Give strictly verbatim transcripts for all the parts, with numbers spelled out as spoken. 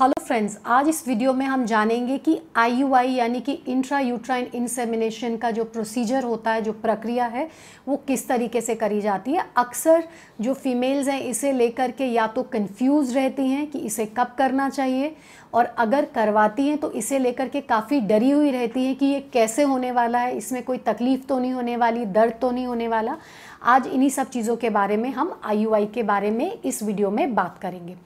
Hello friends, आज इस video में हम जानेंगे कि आई यू आई यानी कि इंट्रा यूट्राइन इंसेमिनेशन का जो प्रोसीजर होता है, जो प्रक्रिया है, वो किस तरीके से करी जाती है। अक्सर जो फीमेल्स हैं इसे लेकर के या तो कंफ्यूज रहती हैं कि इसे कब करना चाहिए, और अगर करवाती हैं तो इसे लेकर के काफ़ी डरी हुई रहती हैं कि ये कैसे होने वाला है, इसमें कोई तकलीफ़ तो नहीं होने वाली, दर्द तो नहीं होने वाला। आज इन्हीं सब चीज़ों के बारे में हम आई यू आई के बारे में इस वीडियो में बात करेंगे।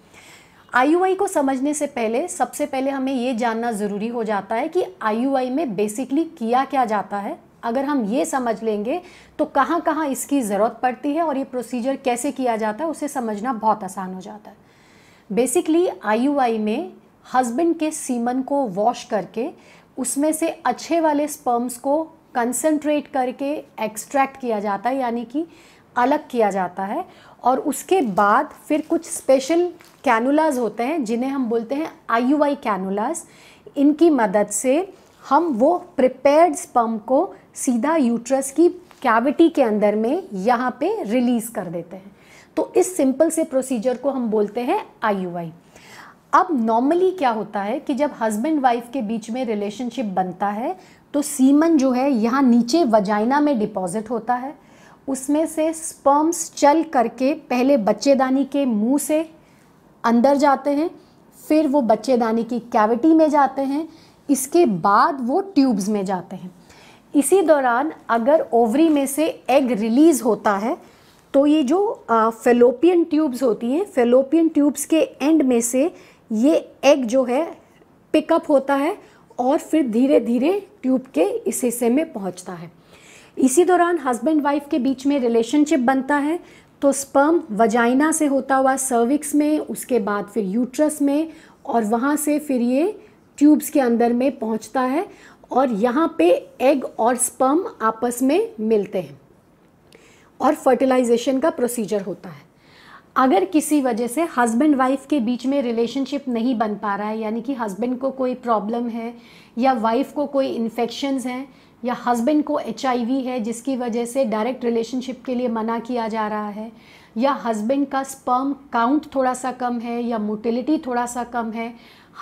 आई यू आई को समझने से पहले सबसे पहले हमें ये जानना ज़रूरी हो जाता है कि आई यू आई में बेसिकली किया क्या जाता है। अगर हम ये समझ लेंगे तो कहाँ कहाँ इसकी ज़रूरत पड़ती है और ये प्रोसीजर कैसे किया जाता है उसे समझना बहुत आसान हो जाता है। बेसिकली आई यू आई में हस्बैंड के सीमन को वॉश करके उसमें से अच्छे वाले स्पर्म्स को कंसनट्रेट करके एक्सट्रैक्ट किया जाता है, यानी कि अलग किया जाता है। और उसके बाद फिर कुछ स्पेशल कैनुलाज होते हैं जिन्हें हम बोलते हैं आई यू आई कैनुलाज। इनकी मदद से हम वो प्रिपेयर्ड स्पर्म को सीधा यूट्रस की कैविटी के अंदर में यहाँ पे रिलीज़ कर देते हैं। तो इस सिंपल से प्रोसीजर को हम बोलते हैं आई यू आई। अब नॉर्मली क्या होता है कि जब हस्बैंड वाइफ के बीच में रिलेशनशिप बनता है तो सीमन जो है यहाँ नीचे वजाइना में डिपॉजिट होता है, उसमें से स्पर्म्स चल करके पहले बच्चेदानी के मुंह से अंदर जाते हैं, फिर वो बच्चेदानी की कैविटी में जाते हैं, इसके बाद वो ट्यूब्स में जाते हैं। इसी दौरान अगर ओवरी में से एग रिलीज़ होता है तो ये जो फेलोपियन ट्यूब्स होती हैं, फेलोपियन ट्यूब्स के एंड में से ये एग जो है पिकअप होता है और फिर धीरे धीरे ट्यूब के इस हिस्से में पहुंचता है। इसी दौरान हस्बैंड वाइफ के बीच में रिलेशनशिप बनता है तो स्पर्म वजाइना से होता हुआ सर्विक्स में, उसके बाद फिर यूट्रस में, और वहाँ से फिर ये ट्यूब्स के अंदर में पहुँचता है और यहाँ पे एग और स्पर्म आपस में मिलते हैं और फर्टिलाइजेशन का प्रोसीजर होता है। अगर किसी वजह से हस्बैंड वाइफ के बीच में रिलेशनशिप नहीं बन पा रहा है, यानी कि हस्बैंड को कोई प्रॉब्लम है या वाइफ को कोई इन्फेक्शंस हैं या हस्बैंड को एच आई वी है जिसकी वजह से डायरेक्ट रिलेशनशिप के लिए मना किया जा रहा है, या हस्बैंड का स्पर्म काउंट थोड़ा सा कम है या मोटिलिटी थोड़ा सा कम है,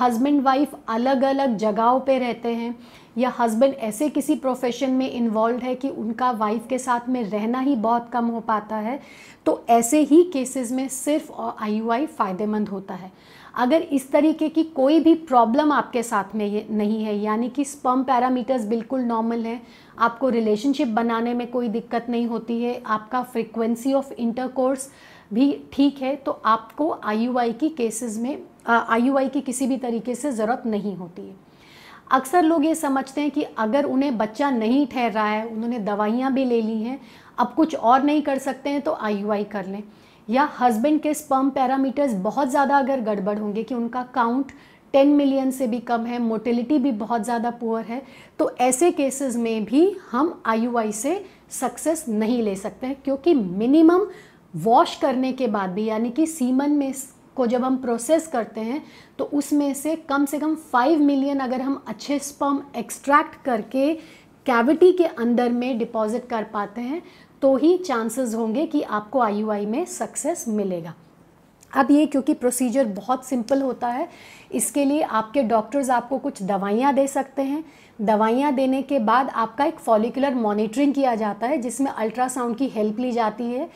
हस्बैंड वाइफ अलग अलग जगहों पे रहते हैं, या हस्बैंड ऐसे किसी प्रोफेशन में इन्वॉल्व है कि उनका वाइफ के साथ में रहना ही बहुत कम हो पाता है, तो ऐसे ही केसेस में सिर्फ आई यू आई फ़ायदेमंद होता है। अगर इस तरीके की कोई भी प्रॉब्लम आपके साथ में नहीं है, यानी कि स्पर्म पैरामीटर्स बिल्कुल नॉर्मल है, आपको रिलेशनशिप बनाने में कोई दिक्कत नहीं होती है, आपका फ्रीक्वेंसी ऑफ इंटरकोर्स भी ठीक है, तो आपको आई यू आई की केसेस में आई यू आई की किसी भी तरीके से ज़रूरत नहीं होती है। अक्सर लोग ये समझते हैं कि अगर उन्हें बच्चा नहीं ठहर रहा है, उन्होंने दवाइयाँ भी ले ली हैं, अब कुछ और नहीं कर सकते हैं तो आई यू आई कर लें, या हस्बैंड के स्पर्म पैरामीटर्स बहुत ज़्यादा अगर गड़बड़ होंगे कि उनका काउंट दस मिलियन से भी कम है, मोटिलिटी भी बहुत ज़्यादा पुअर है, तो ऐसे केसेस में भी हम आई यू आई से सक्सेस नहीं ले सकते हैं, क्योंकि मिनिमम वॉश करने के बाद भी, यानी कि सीमन में को जब हम प्रोसेस करते हैं तो उसमें से कम से कम पाँच मिलियन अगर हम अच्छे स्पर्म एक्सट्रैक्ट करके कैविटी के अंदर में डिपॉजिट कर पाते हैं तो ही चांसेस होंगे कि आपको आई यू आई में सक्सेस मिलेगा। अब ये क्योंकि प्रोसीजर बहुत सिंपल होता है, इसके लिए आपके डॉक्टर्स आपको कुछ दवाइयाँ दे सकते हैं। दवाइयाँ देने के बाद आपका एक फॉलिकुलर मॉनिटरिंग किया जाता है जिसमें अल्ट्रासाउंड की हेल्प ली जाती है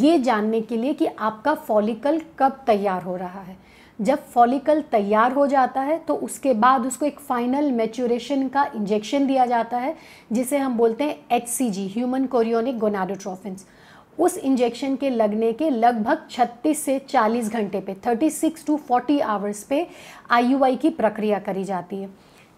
ये जानने के लिए कि आपका फॉलिकल कब तैयार हो रहा है। जब फॉलिकल तैयार हो जाता है तो उसके बाद उसको एक फाइनल मैच्योरेशन का इंजेक्शन दिया जाता है जिसे हम बोलते हैं H C G, human chorionic gonadotrophins. उस इंजेक्शन के लगने के लगभग छत्तीस से चालीस घंटे पे, छत्तीस टू चालीस आवर्स पे आई यू आई की प्रक्रिया करी जाती है।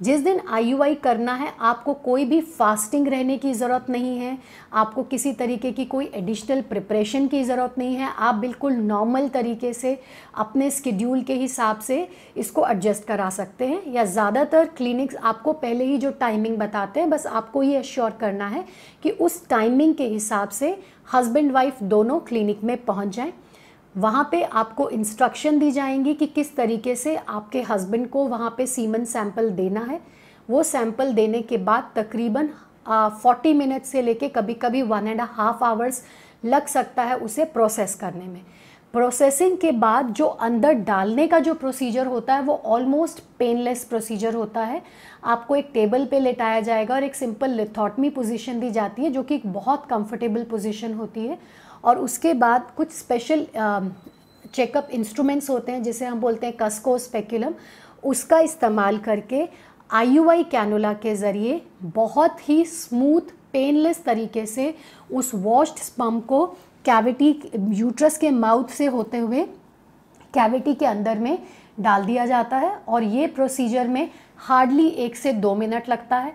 जिस दिन आई यू आई करना है आपको कोई भी फास्टिंग रहने की ज़रूरत नहीं है, आपको किसी तरीके की कोई एडिशनल प्रिपरेशन की ज़रूरत नहीं है, आप बिल्कुल नॉर्मल तरीके से अपने स्केड्यूल के हिसाब से इसको एडजस्ट करा सकते हैं, या ज़्यादातर क्लिनिक्स आपको पहले ही जो टाइमिंग बताते हैं बस आपको ये एश्योर करना है कि उस टाइमिंग के हिसाब से हस्बैंड वाइफ दोनों क्लिनिक में पहुँच जाएँ। वहाँ पे आपको इंस्ट्रक्शन दी जाएंगी कि किस तरीके से आपके हस्बैंड को वहाँ पे सीमन सैंपल देना है। वो सैंपल देने के बाद तकरीबन चालीस मिनट से लेके कभी कभी वन एंड हाफ आवर्स लग सकता है उसे प्रोसेस करने में। प्रोसेसिंग के बाद जो अंदर डालने का जो प्रोसीजर होता है वो ऑलमोस्ट पेनलेस प्रोसीजर होता है। आपको एक टेबल पे लेटाया जाएगा और एक सिंपल लिथॉटमी पोजीशन दी जाती है जो कि एक बहुत कंफर्टेबल पोजीशन होती है। और उसके बाद कुछ स्पेशल चेकअप इंस्ट्रूमेंट्स होते हैं जिसे हम बोलते हैं कस्को स्पेक्युलम, उसका इस्तेमाल करके आई यू आई कैनुला के ज़रिए बहुत ही स्मूथ पेनलेस तरीके से उस वॉश्ड स्पर्म को कैविटी यूट्रस के माउथ से होते हुए कैविटी के अंदर में डाल दिया जाता है। और ये प्रोसीजर में हार्डली एक से दो मिनट लगता है।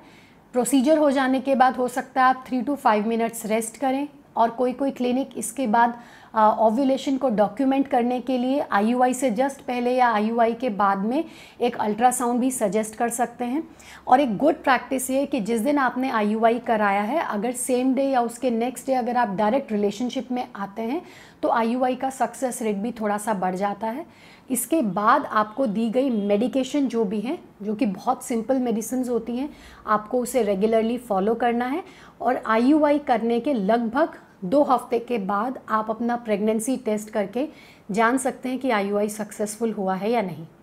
प्रोसीजर हो जाने के बाद हो सकता है आप three to five minutes rest करें, और कोई कोई क्लिनिक इसके बाद ओव्यूलेशन को डॉक्यूमेंट करने के लिए आई यू आई से जस्ट पहले या आई यू आई के बाद में एक अल्ट्रासाउंड भी सजेस्ट कर सकते हैं। और एक गुड प्रैक्टिस ये है कि जिस दिन आपने आई यू आई कराया है, अगर सेम डे या उसके नेक्स्ट डे अगर आप डायरेक्ट रिलेशनशिप में आते हैं तो आई यू आई का सक्सेस रेट भी थोड़ा सा बढ़ जाता है। इसके बाद आपको दी गई मेडिकेशन जो भी हैं, जो कि बहुत सिंपल मेडिसिन होती हैं, आपको उसे रेगुलरली फॉलो करना है। और आई यू आई करने के लगभग दो हफ्ते के बाद आप अपना प्रेगनेंसी टेस्ट करके जान सकते हैं कि आई यू आई सक्सेसफुल हुआ है या नहीं।